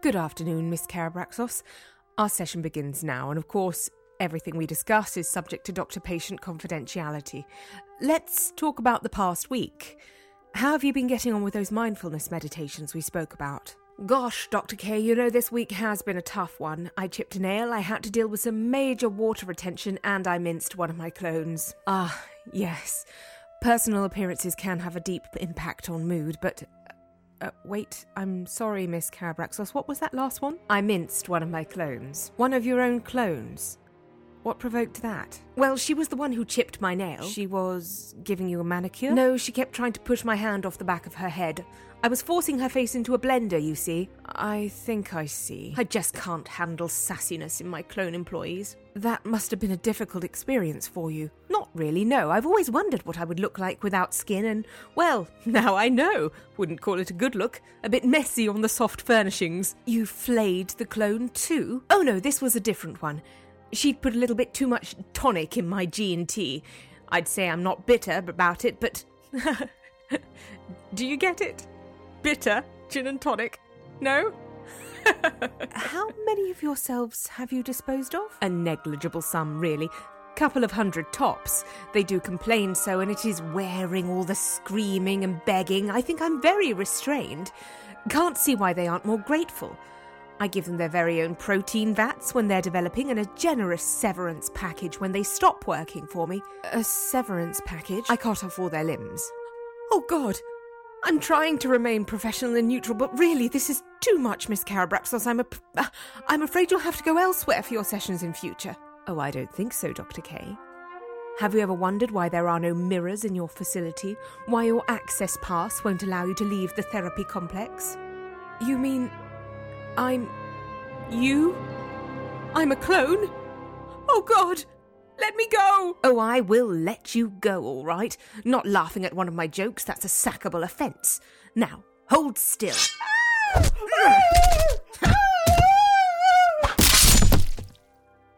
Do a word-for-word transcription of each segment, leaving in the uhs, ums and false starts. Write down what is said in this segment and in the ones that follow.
Good afternoon, Miss Karabraxos. Our session begins now, and of course, everything we discuss is subject to doctor-patient confidentiality. Let's talk about the past week. How have you been getting on with those mindfulness meditations we spoke about? Gosh, Doctor K, you know this week has been a tough one. I chipped a nail, I had to deal with some major water retention, and I minced one of my clones. Ah, yes. Personal appearances can have a deep impact on mood, but... Uh, wait, I'm sorry, Miss Karabraxos, what was that last one? I minced one of my clones. One of your own clones? What provoked that? Well, she was the one who chipped my nail. She was giving you a manicure? No, she kept trying to push my hand off the back of her head. I was forcing her face into a blender, you see. I think I see. I just can't handle sassiness in my clone employees. That must have been a difficult experience for you. Not really, no. I've always wondered what I would look like without skin and, well, now I know. Wouldn't call it a good look. A bit messy on the soft furnishings. You flayed the clone too? Oh no, this was a different one. She'd put a little bit too much tonic in my G and T. I'd say I'm not bitter about it, but... Do you get it? Bitter? Gin and tonic? No? How many of yourselves have you disposed of? A negligible sum, really. Couple of hundred tops. They do complain so, and it is wearing all the screaming and begging. I think I'm very restrained. Can't see why they aren't more grateful. I give them their very own protein vats when they're developing and a generous severance package when they stop working for me. A severance package? I cut off all their limbs. Oh, God. I'm trying to remain professional and neutral, but really, this is too much, Miss Karabraxos. I'm, a, I'm afraid you'll have to go elsewhere for your sessions in future. Oh, I don't think so, Doctor K. Have you ever wondered why there are no mirrors in your facility? Why your access pass won't allow you to leave the therapy complex? You mean... I'm... you? I'm a clone? Oh, God! Let me go! Oh, I will let you go, all right. Not laughing at one of my jokes, that's a sackable offence. Now, hold still.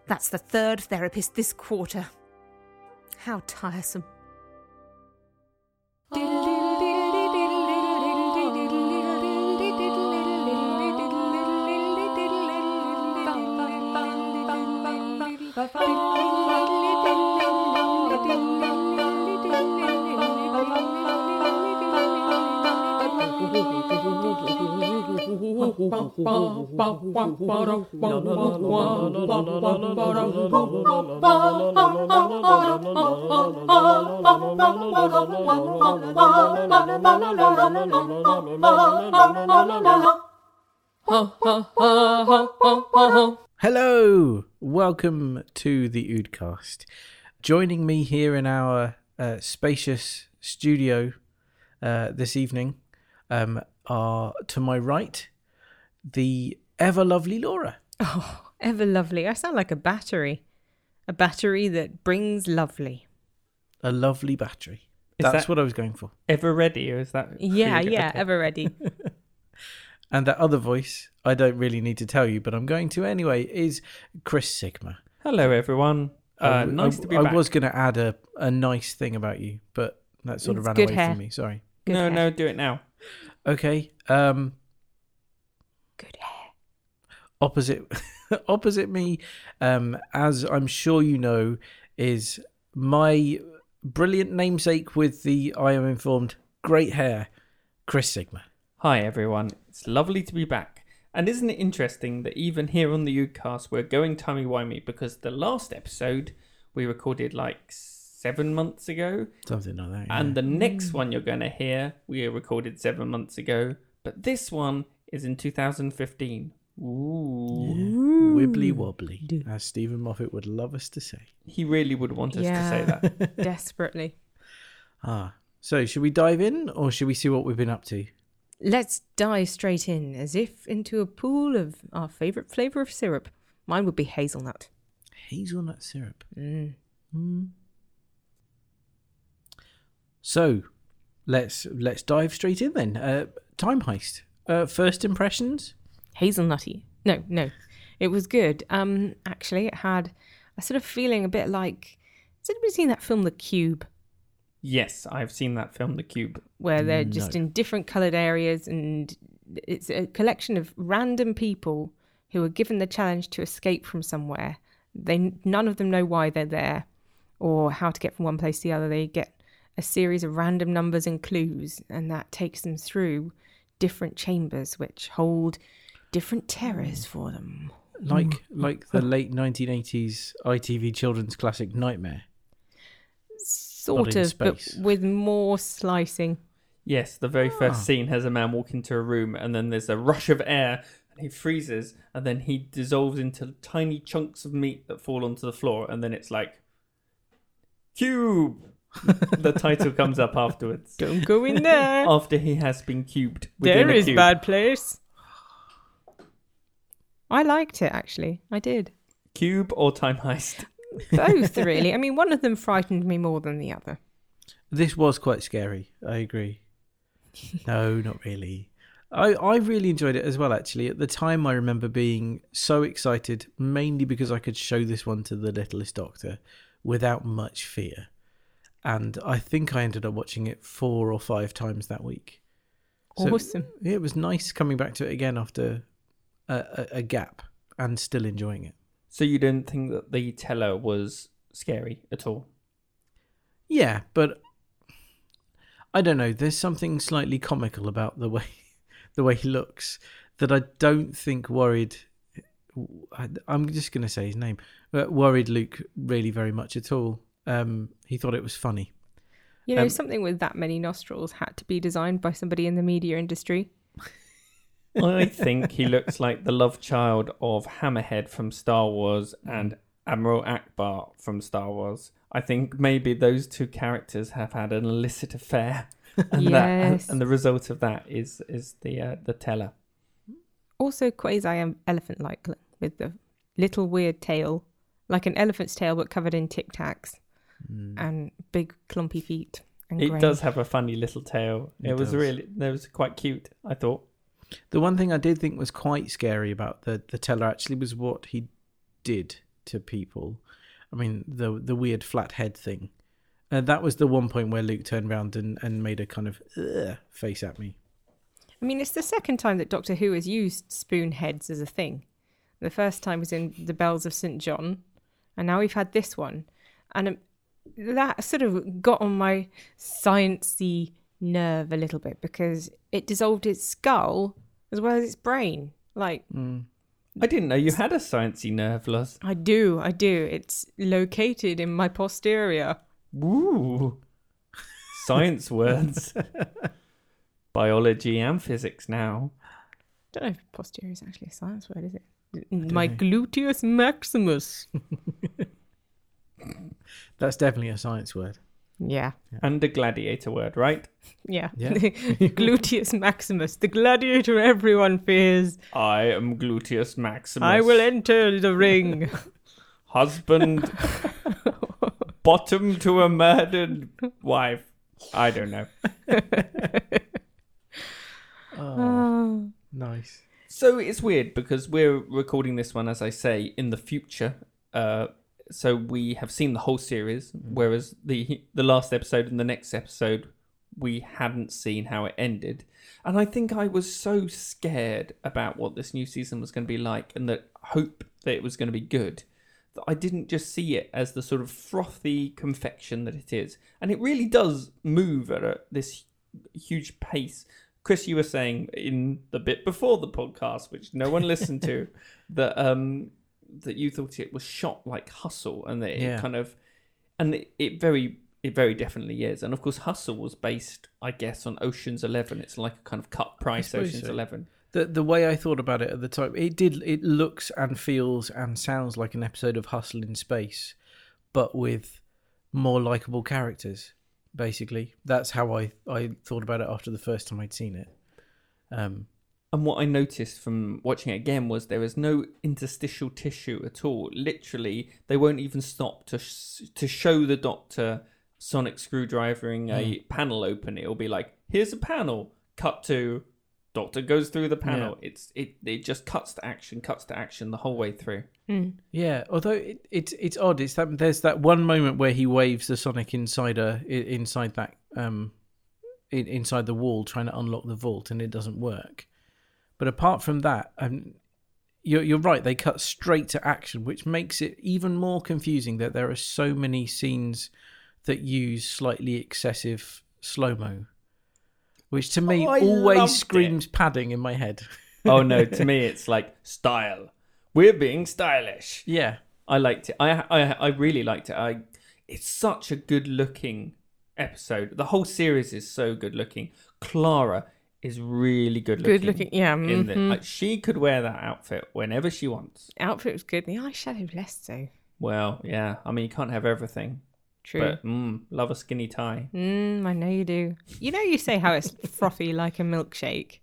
That's the third therapist this quarter. How tiresome. Hello, welcome to the Oodcast. Joining me here in our uh, spacious studio uh, this evening um, are, to my right, the ever-lovely Laura. Oh, ever-lovely. I sound like a battery. A battery that brings lovely. A lovely battery. Is That's that what I was going for. Ever-ready, or is that... Yeah, yeah, okay. Ever-ready. And that other voice, I don't really need to tell you, but I'm going to anyway, is Chris Sigma. Hello, everyone. Uh, oh, nice I, to be I back. I was going to add a, a nice thing about you, but that sort of it's ran away hair. from me. Sorry. Good no, hair. no, do it now. Okay, um... Good hair. Opposite, opposite me, um, as I'm sure you know, is my brilliant namesake with the I Am Informed great hair, Chris Sigma. Hi everyone, it's lovely to be back. And isn't it interesting that even here on the Oodcast we're going timey-wimey, because the last episode we recorded like seven months ago. Something like that, yeah. And the next one you're going to hear we recorded seven months ago, but this one is in two thousand fifteen. Ooh. Yeah. Ooh. Wibbly wobbly, Dude. As Stephen Moffat would love us to say. He really would want us yeah. to say that. Desperately. Ah, so should we dive in or should we see what we've been up to? Let's dive straight in, as if into a pool of our favourite flavour of syrup. Mine would be hazelnut. Hazelnut syrup? Mm. Mm. So, let's let's dive straight in then. Uh, time heist. Uh, first impressions? Hazelnutty. No, no. It was good. Um, actually, it had a sort of feeling a bit like... Has anybody seen that film, The Cube? Yes, I've seen that film, The Cube. Where they're no. just in different coloured areas and it's a collection of random people who are given the challenge to escape from somewhere. They none of them know why they're there or how to get from one place to the other. They get a series of random numbers and clues, and that takes them through different chambers which hold different terrors for them. Like like the late nineteen eighties I T V children's classic Nightmare. Sort of, but with more slicing. Yes, the very ah. first scene has a man walk into a room and then there's a rush of air and he freezes and then he dissolves into tiny chunks of meat that fall onto the floor, and then it's like, Cube! The title comes up afterwards. Don't go in there. After he has been cubed. There is a cube. Bad place. I liked it, actually. I did. Cube or Time Heist? Both, really. I mean, one of them frightened me more than the other. This was quite scary. I agree. No, not really. I, I really enjoyed it as well, actually. At the time, I remember being so excited, mainly because I could show this one to the littlest doctor without much fear. And I think I ended up watching it four or five times that week. So awesome. Yeah, it was nice coming back to it again after a, a, a gap and still enjoying it. So you didn't think that the teller was scary at all? Yeah, but I don't know. There's something slightly comical about the way the way he looks that I don't think worried... I, I'm just going to say his name. But worried Luke really very much at all. Um, he thought it was funny. You know, um, something with that many nostrils had to be designed by somebody in the media industry. I think he looks like the love child of Hammerhead from Star Wars and Admiral Akbar from Star Wars. I think maybe those two characters have had an illicit affair, and yes. that, and, and the result of that is is the uh, the teller. Also, quasi elephant-like with the little weird tail, like an elephant's tail but covered in Tic Tacs. Mm. And big clumpy feet. And it gray. Does have a funny little tail. It, it was does. really, it was quite cute, I thought. The one thing I did think was quite scary about the, the teller actually was what he did to people. I mean, the the weird flat head thing. And that was the one point where Luke turned around and, and made a kind of ugh, face at me. I mean, it's the second time that Doctor Who has used spoon heads as a thing. The first time was in The Bells of Saint John, and now we've had this one. And um, that sort of got on my sciencey nerve a little bit because it dissolved its skull as well as its brain. Like, mm. I didn't know you had a sciencey nerve, Loz. I do, I do. It's located in my posterior. Ooh, science words, biology and physics now. Don't know if posterior is actually a science word, is it? My know. Gluteus maximus. That's definitely a science word. Yeah. And a gladiator word, right? Yeah. yeah. Gluteus maximus, the gladiator everyone fears. I am Gluteus maximus. I will enter the ring. Husband, bottom to a murdered wife. I don't know. oh, oh. Nice. So it's weird because we're recording this one, as I say, in the future. Uh So we have seen the whole series, whereas the the last episode and the next episode, we hadn't seen how it ended. And I think I was so scared about what this new season was going to be like and the hope that it was going to be good, that I didn't just see it as the sort of frothy confection that it is. And it really does move at a, this huge pace. Chris, you were saying in the bit before the podcast, which no one listened to, that... um. that you thought it was shot like Hustle, and that it yeah. kind of, and it, it very, it very definitely is. And of course, Hustle was based, I guess, on Ocean's Eleven. It's like a kind of cut price Ocean's so. Eleven. The the way I thought about it at the time, it did, it looks and feels and sounds like an episode of Hustle in space, but with more likable characters. Basically, that's how I I thought about it after the first time I'd seen it. Um. And what I noticed from watching it again was there is no interstitial tissue at all. Literally, they won't even stop to sh- to show the Doctor Sonic screwdrivering mm. a panel open. It'll be like, here's a panel, cut to, Doctor goes through the panel. Yeah. It's it it just cuts to action, cuts to action the whole way through. Mm. Yeah, although it, it it's odd. It's that there's that one moment where he waves the Sonic insider inside that um inside the wall, trying to unlock the vault, and it doesn't work. But apart from that, um, you're, you're right, they cut straight to action, which makes it even more confusing that there are so many scenes that use slightly excessive slow-mo, which to me oh, always screams it. padding in my head. Oh, no, to me it's like style. We're being stylish. Yeah. I liked it. I I, I really liked it. I It's such a good-looking episode. The whole series is so good-looking. Clara is really good-looking. Good-looking, yeah. Mm-hmm. In the, like, she could wear that outfit whenever she wants. Outfit was good. The eyeshadow less so. Well, yeah. I mean, you can't have everything. True. But, mm, love a skinny tie. Mm, I know you do. You know you say how it's frothy like a milkshake.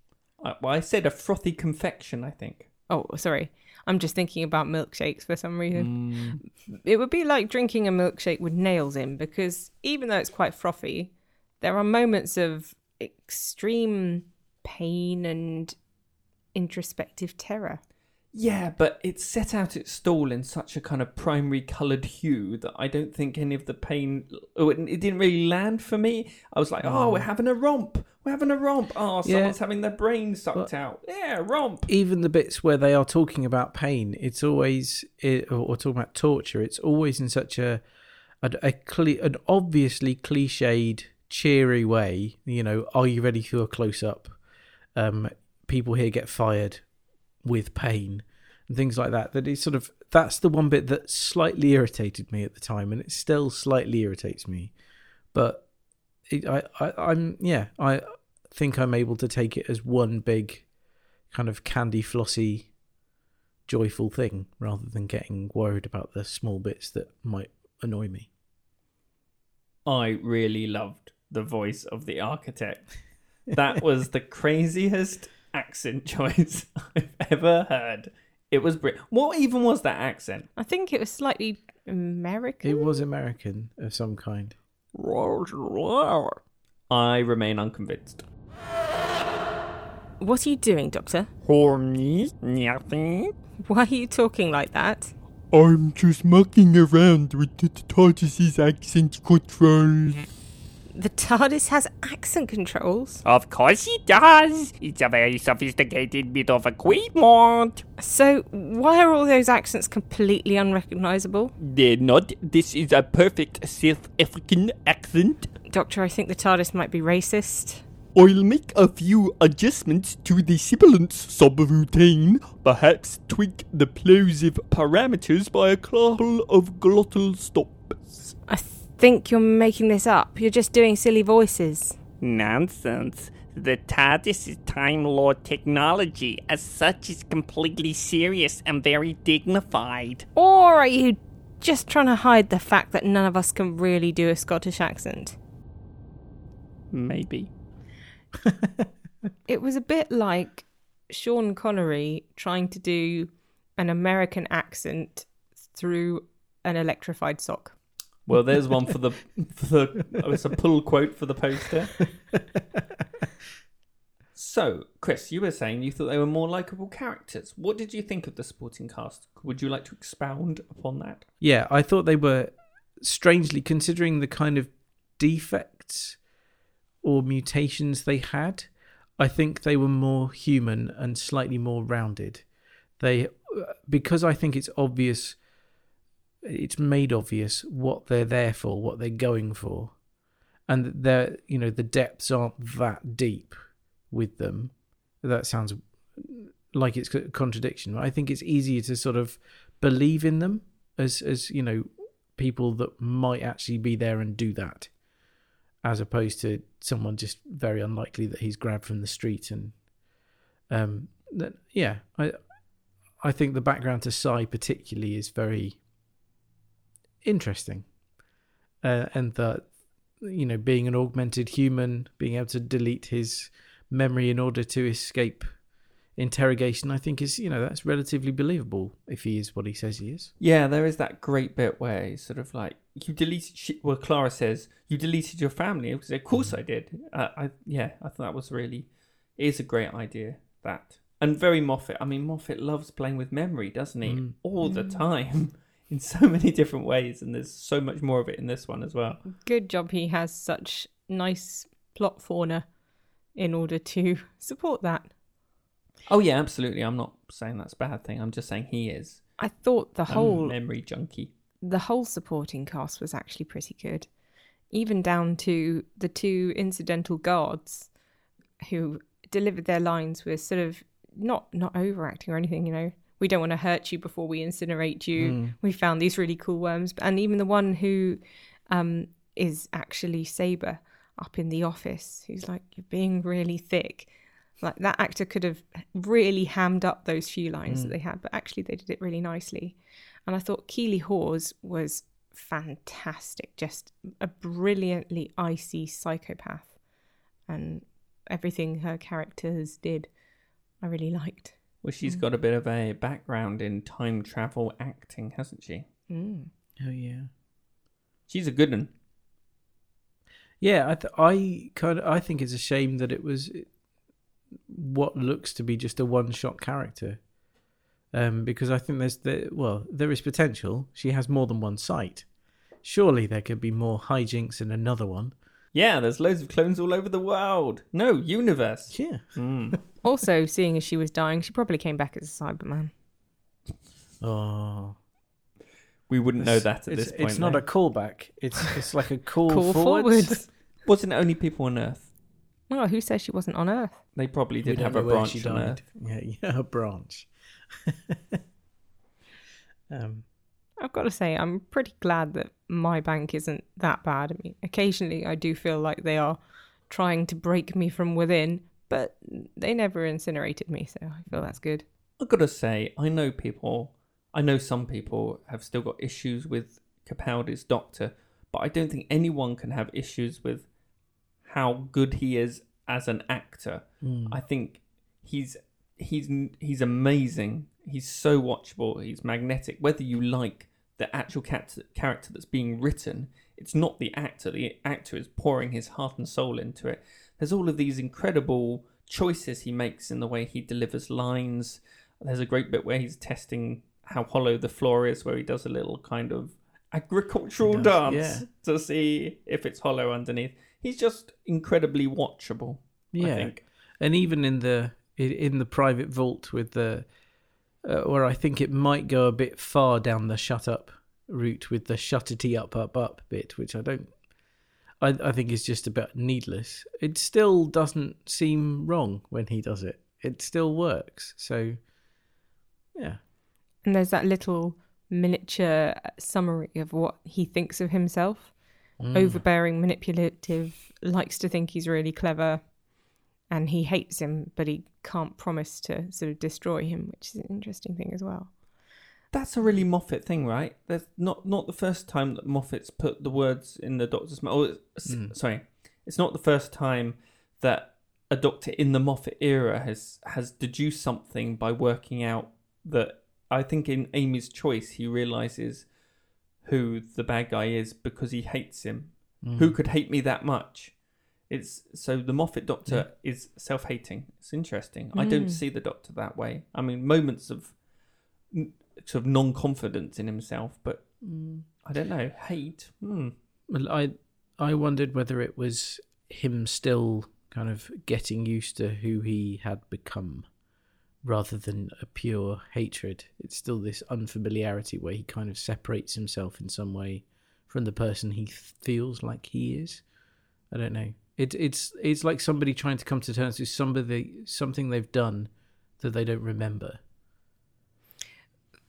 I, well, I said a frothy confection, I think. Oh, sorry. I'm just thinking about milkshakes for some reason. Mm. It would be like drinking a milkshake with nails in, because even though it's quite frothy, there are moments of extreme pain and introspective terror. Yeah, but it's set out its stall in such a kind of primary coloured hue that I don't think any of the pain... It didn't really land for me. I was like, oh, oh we're having a romp. We're having a romp. Oh, someone's yeah. having their brain sucked but out. Yeah, romp. Even the bits where they are talking about pain, it's always... Or talking about torture, it's always in such a, a, a cle- an obviously cliched, cheery way. You know, are you ready for a close-up? Um, people here get fired with pain. And things like that, that is sort of, that's the one bit that slightly irritated me at the time, and it still slightly irritates me. But it, I, I, I'm, yeah, I think I'm able to take it as one big kind of candy flossy, joyful thing rather than getting worried about the small bits that might annoy me. I really loved the voice of the architect. That was the craziest accent choice I've ever heard. It was Brit. What even was that accent? I think it was slightly American. It was American of some kind. I remain unconvinced. What are you doing, Doctor? Nothing. Why are you talking like that? I'm just mucking around with the TARDIS's accent control. The TARDIS has accent controls? Of course it does. It's a very sophisticated bit of equipment. So, why are all those accents completely unrecognisable? They're not. This is a perfect South African accent. Doctor, I think the TARDIS might be racist. I'll make a few adjustments to the sibilance subroutine. Perhaps tweak the plosive parameters by a couple of glottal stops. I th- think you're making this up. You're just doing silly voices. Nonsense. The TARDIS is Time Lord technology. As such, it's completely serious and very dignified. Or are you just trying to hide the fact that none of us can really do a Scottish accent? Maybe. It was a bit like Sean Connery trying to do an American accent through an electrified sock. Well, there's one for the, for the... It's a pull quote for the poster. So, Chris, you were saying you thought they were more likeable characters. What did you think of the supporting cast? Would you like to expound upon that? Yeah, I thought they were, strangely, considering the kind of defects or mutations they had, I think they were more human and slightly more rounded. They, because I think it's obvious... It's made obvious what they're there for, what they're going for, and they're, you know, the depths aren't that deep with them. That sounds like it's a contradiction, but I think it's easier to sort of believe in them as, as you know, people that might actually be there and do that, as opposed to someone just very unlikely that he's grabbed from the street. And um, that, yeah, I I think the background to Sai particularly is very interesting, uh, and that, you know, being an augmented human, being able to delete his memory in order to escape interrogation, I think is, you know, that's relatively believable if he is what he says he is. Yeah, there is that great bit where he's sort of like, you deleted, she, well, Clara says, you deleted your family. Because of course mm. I did. Uh, I yeah, I thought that was really, it is a great idea, that, and very Moffat. I mean, Moffat loves playing with memory, doesn't he? Mm. All mm. the time. In so many different ways, and there's so much more of it in this one as well. Good job he has such nice plot fauna in order to support that. Oh yeah, absolutely. I'm not saying that's a bad thing. I'm just saying he is. I thought the whole um, memory junkie. The whole supporting cast was actually pretty good, even down to the two incidental guards who delivered their lines with sort of not not overacting or anything. You know, we don't want to hurt you before we incinerate you. Mm. We found these really cool worms, and even the one who um, is actually Saber up in the office, who's like, "You're being really thick." Like, that actor could have really hammed up those few lines mm. that they had, but actually they did it really nicely. And I thought Keeley Hawes was fantastic, just a brilliantly icy psychopath. And everything her characters did, I really liked. Well, she's mm. got a bit of a background in time travel acting, hasn't she? Mm. Oh, yeah. She's a good one. Yeah, I th- I kind of I think it's a shame that it was... It, what looks to be just a one-shot character, um, because I think there's the well, there is potential. She has more than one sight. Surely there could be more hijinks in another one. Yeah, there's loads of clones all over the world. No, universe. Yeah. Mm. Also, seeing as she was dying, she probably came back as a Cyberman. Oh, we wouldn't it's, know that at this point. It's not though. a callback. It's it's like a call, call forwards. forwards. Wasn't it only people on Earth? Well, who says she wasn't on Earth? They probably did have a branch on Earth. Yeah, yeah, a branch. um, I've got to say, I'm pretty glad that my bank isn't that bad. I mean, occasionally I do feel like they are trying to break me from within, but they never incinerated me, so I feel that's good. I've got to say, I know people, I know some people have still got issues with Capaldi's doctor, but I don't think anyone can have issues with how good he is as an actor. Mm. I think he's he's he's amazing. He's so watchable. He's magnetic. Whether you like the actual cat- character that's being written, it's not the actor. The actor is pouring his heart and soul into it. There's all of these incredible choices he makes in the way he delivers lines. There's a great bit where he's testing how hollow the floor is, where he does a little kind of agricultural does, dance yeah. to see if it's hollow underneath. He's just incredibly watchable, yeah. I think. And even in the in the private vault with the, uh, where I think it might go a bit far down the shut up route with the shuttity up up up bit, which I don't, I I think is just about needless. It still doesn't seem wrong when he does it. It still works. So, yeah. And there's that little miniature summary of what he thinks of himself. Mm. Overbearing, manipulative, likes to think he's really clever, and he hates him, but he can't promise to sort of destroy him, which is an interesting thing as well. That's a really Moffat thing, right? That's not not the first time that Moffat's put the words in the Doctor's mouth. Oh, mm. Sorry, it's not the first time that a Doctor in the Moffat era has has deduced something by working out that. I think in Amy's Choice, he realizes who the bad guy is because he hates him. Mm. Who could hate me that much? It's so the Moffat Doctor yeah. is self-hating. It's interesting. Mm. I don't see the Doctor that way. I mean, moments of sort of non-confidence in himself, but mm. I don't know. Hate. Mm. Well, I I wondered whether it was him still kind of getting used to who he had become, rather than a pure hatred. It's still this unfamiliarity where he kind of separates himself in some way from the person he th- feels like he is. I don't know. It, it's it's like somebody trying to come to terms with somebody something they've done that they don't remember.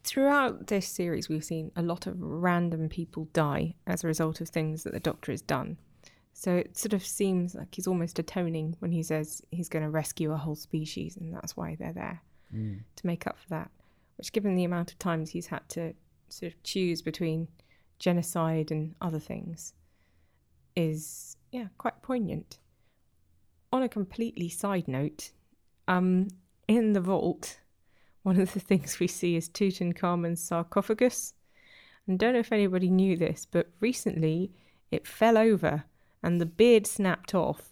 Throughout this series, we've seen a lot of random people die as a result of things that the Doctor has done. So it sort of seems like he's almost atoning when he says he's going to rescue a whole species, and that's why they're there, mm. to make up for that. Which, given the amount of times he's had to sort of choose between genocide and other things, is, yeah, quite poignant. On a completely side note, um, in the vault, one of the things we see is Tutankhamun's sarcophagus. And I don't know if anybody knew this, but recently it fell over and the beard snapped off.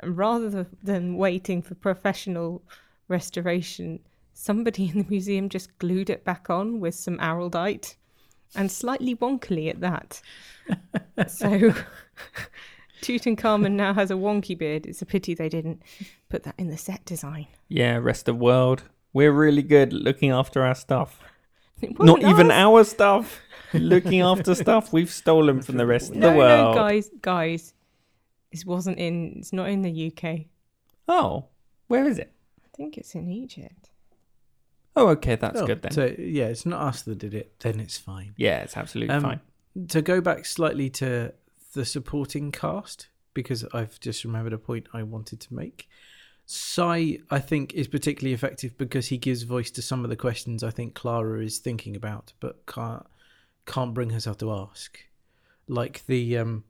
And rather than waiting for professional restoration, somebody in the museum just glued it back on with some araldite, and slightly wonkily at that. So Tutankhamun now has a wonky beard. It's a pity they didn't put that in the set design. Yeah, rest of world. We're really good at looking after our stuff. Not us. Even our stuff. Looking after stuff we've stolen from the rest no, of the world. No, guys, guys. This wasn't in, it's not in the U K. Oh, where is it? I think it's in Egypt. Oh, okay, that's oh, good then. So, yeah, it's not us that did it, then it's fine. Yeah, it's absolutely um, fine. To go back slightly to the supporting cast, because I've just remembered a point I wanted to make. Sai, I think, is particularly effective because he gives voice to some of the questions I think Clara is thinking about, but can't, can't bring herself to ask. Like the um,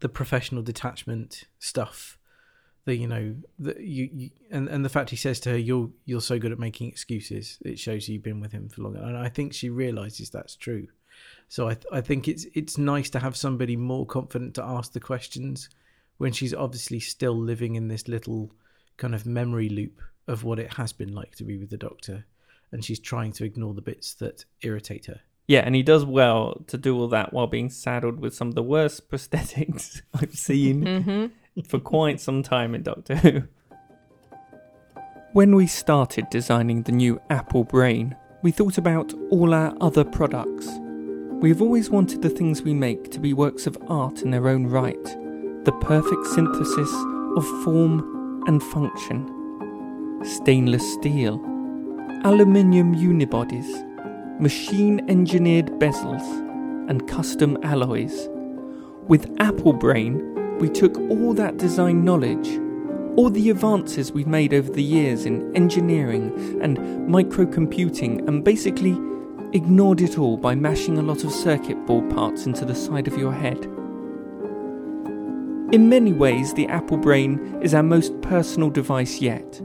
the professional detachment stuff. The, you know, the, you, you and, and the fact he says to her, you're you're so good at making excuses, it shows you've been with him for long. And I think she realises that's true. So I th- I think it's it's nice to have somebody more confident to ask the questions when she's obviously still living in this little kind of memory loop of what it has been like to be with the Doctor. And she's trying to ignore the bits that irritate her. Yeah, and he does well to do all that while being saddled with some of the worst prosthetics I've seen. Mm-hmm. For quite some time in Doctor Who. When we started designing the new Apple Brain, we thought about all our other products. We've always wanted the things we make to be works of art in their own right, the perfect synthesis of form and function. Stainless steel, aluminium unibodies, machine-engineered bezels, and custom alloys. With Apple Brain, we took all that design knowledge, all the advances we've made over the years in engineering and microcomputing, and basically ignored it all by mashing a lot of circuit board parts into the side of your head. In many ways, the Apple Brain is our most personal device yet.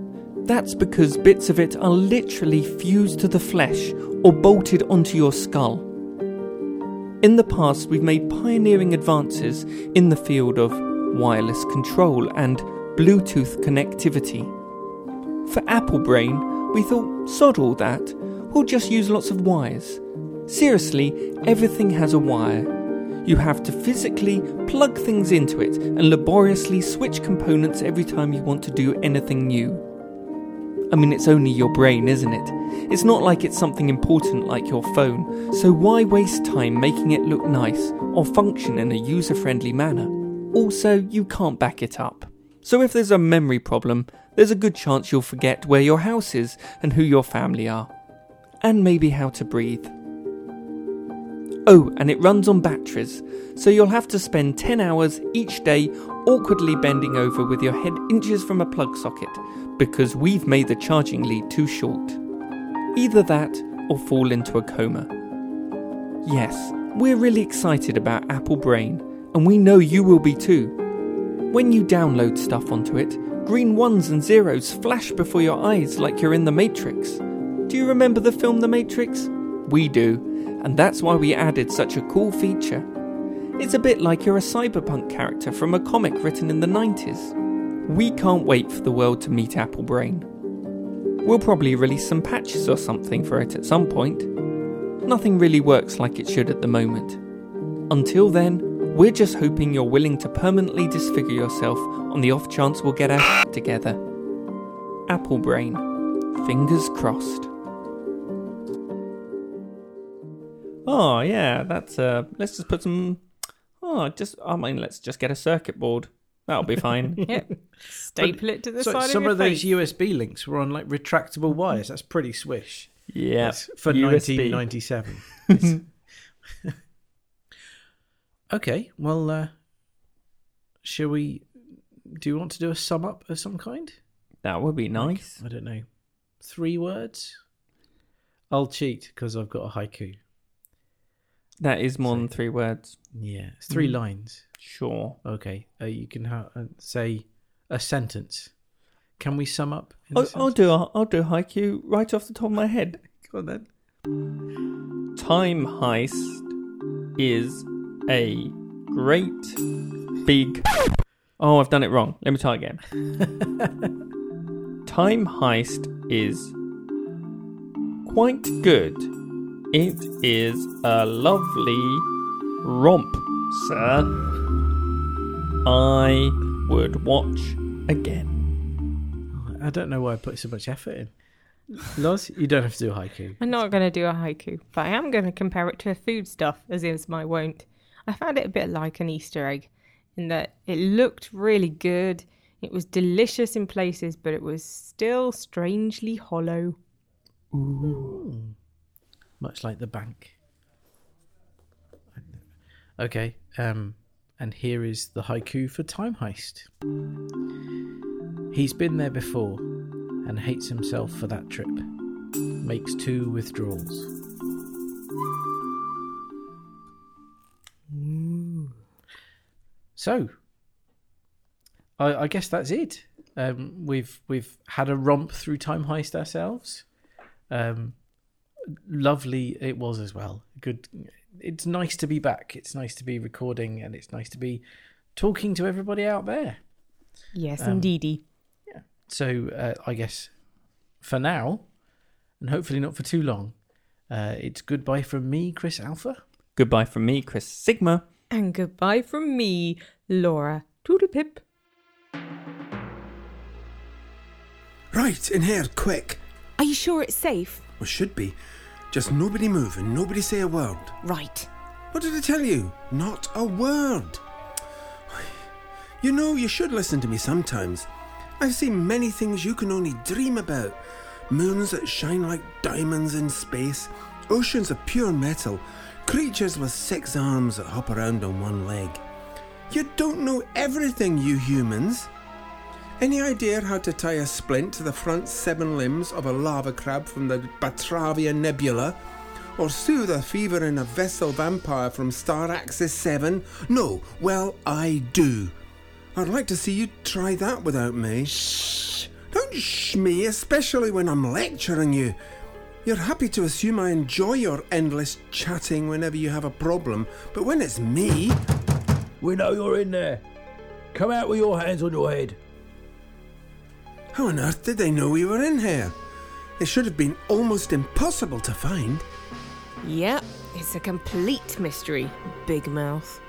That's because bits of it are literally fused to the flesh or bolted onto your skull. In the past, we've made pioneering advances in the field of wireless control and Bluetooth connectivity. For Apple Brain, we thought, sod all that, we'll just use lots of wires. Seriously, everything has a wire. You have to physically plug things into it and laboriously switch components every time you want to do anything new. I mean, it's only your brain, isn't it? It's not like it's something important like your phone, so why waste time making it look nice or function in a user-friendly manner? Also, you can't back it up. So if there's a memory problem, there's a good chance you'll forget where your house is and who your family are. And maybe how to breathe. Oh, and it runs on batteries, so you'll have to spend ten hours each day awkwardly bending over with your head inches from a plug socket, because we've made the charging lead too short. Either that, or fall into a coma. Yes, we're really excited about Apple Brain, and we know you will be too. When you download stuff onto it, green ones and zeros flash before your eyes like you're in The Matrix. Do you remember the film The Matrix? We do. And that's why we added such a cool feature. It's a bit like you're a cyberpunk character from a comic written in the nineties. We can't wait for the world to meet Apple Brain. We'll probably release some patches or something for it at some point. Nothing really works like it should at the moment. Until then, we're just hoping you're willing to permanently disfigure yourself on the off chance we'll get our shit together. Apple Brain. Fingers crossed. Oh, yeah, that's, uh, let's just put some, oh, just, I mean, let's just get a circuit board. That'll be fine. Yeah. Staple but, it to the so side of your face. Some of those U S B links were on, like, retractable wires. That's pretty swish. Yeah. That's for U S B. nineteen ninety-seven. Okay, well, uh, shall we, do you want to do a sum up of some kind? That would be nice. Like, I don't know. Three words? I'll cheat because I've got a haiku. That is more so, than three words. Yeah, it's three mm. lines. Sure. Okay, uh, you can ha- say a sentence. Can we sum up? In oh, I'll do. A, I'll do haiku right off the top of my head. Go on then. Time Heist is a great big. Oh, I've done it wrong. Let me try again. Time Heist is quite good. It is a lovely romp, sir. I would watch again. I don't know why I put so much effort in. Loz, you don't have to do a haiku. I'm not going to do a haiku, but I am going to compare it to a foodstuff, as is my wont. I found it a bit like an Easter egg in that it looked really good. It was delicious in places, but it was still strangely hollow. Ooh. Much like the bank. Okay, um, and here is the haiku for Time Heist. He's been there before and hates himself for that trip. Makes two withdrawals. Ooh. So, I, I guess that's it. Um, we've we've had a romp through Time Heist ourselves. Um, lovely it was as well. Good. It's nice to be back. It's nice to be recording, and it's nice to be talking to everybody out there. Yes, um, indeedy. Yeah. So uh, I guess for now, and hopefully not for too long, uh, it's goodbye from me, Chris Alpha. Goodbye from me, Chris Sigma. And goodbye from me, Laura Toodlepip. Right, in here, quick. Are you sure it's safe? Well, should be. Just nobody move and nobody say a word. Right. What did I tell you? Not a word. You know, you should listen to me sometimes. I've seen many things you can only dream about. Moons that shine like diamonds in space. Oceans of pure metal. Creatures with six arms that hop around on one leg. You don't know everything, you humans. Any idea how to tie a splint to the front seven limbs of a lava crab from the Batravia Nebula? Or soothe a fever in a vessel vampire from Star Axis seven? No, well, I do. I'd like to see you try that without me. Shh! Don't shh me, especially when I'm lecturing you. You're happy to assume I enjoy your endless chatting whenever you have a problem, but when it's me... We know you're in there. Come out with your hands on your head. How on earth did they know we were in here? It should have been almost impossible to find. Yep, it's a complete mystery, Big Mouth.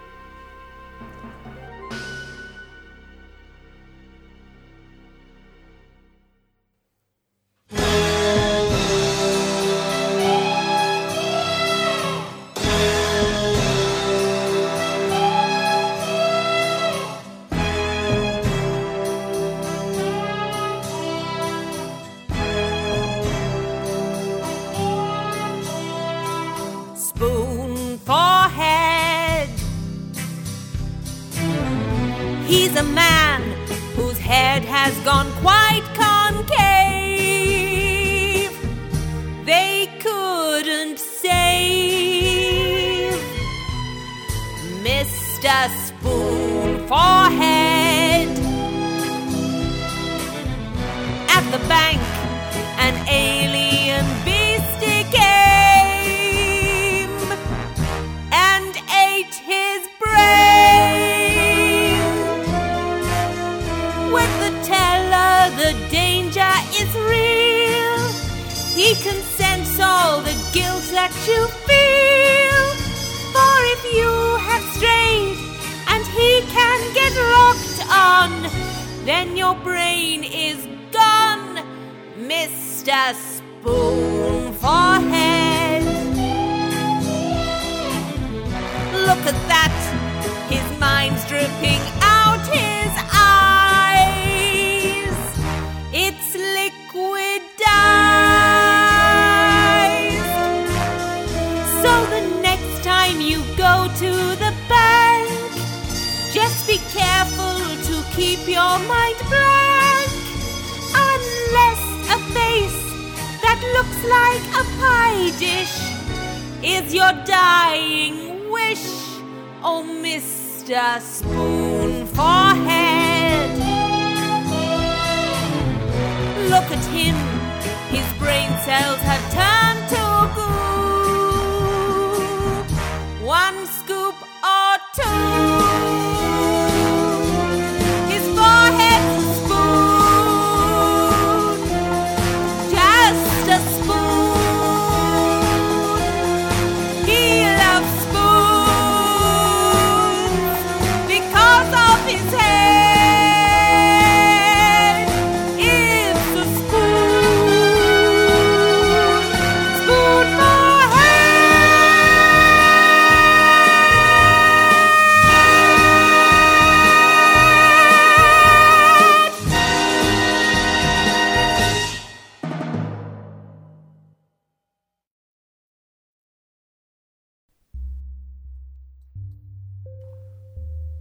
His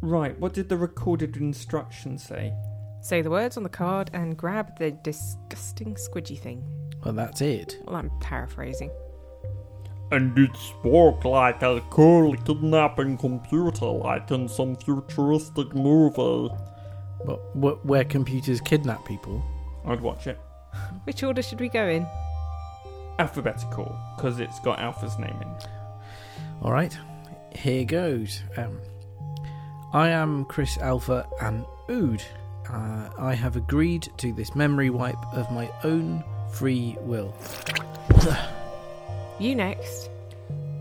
Right, what did the recorded instructions say? Say the words on the card and grab the disgusting squidgy thing. Well, that's it. Well, I'm paraphrasing. And it spoke like a cool kidnapping computer, like in some futuristic movie. But wh- where computers kidnap people? I'd watch it. Which order should we go in? Alphabetical, because it's got Alpha's name in. Alright, here goes. Um, I am Chris Alpha and Ood. Uh, I have agreed to this memory wipe of my own free will. You next.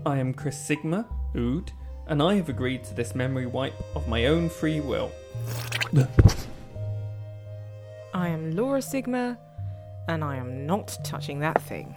I am Chris Sigma, Ood, and I have agreed to this memory wipe of my own free will. I am Laura Sigma, and I am not touching that thing.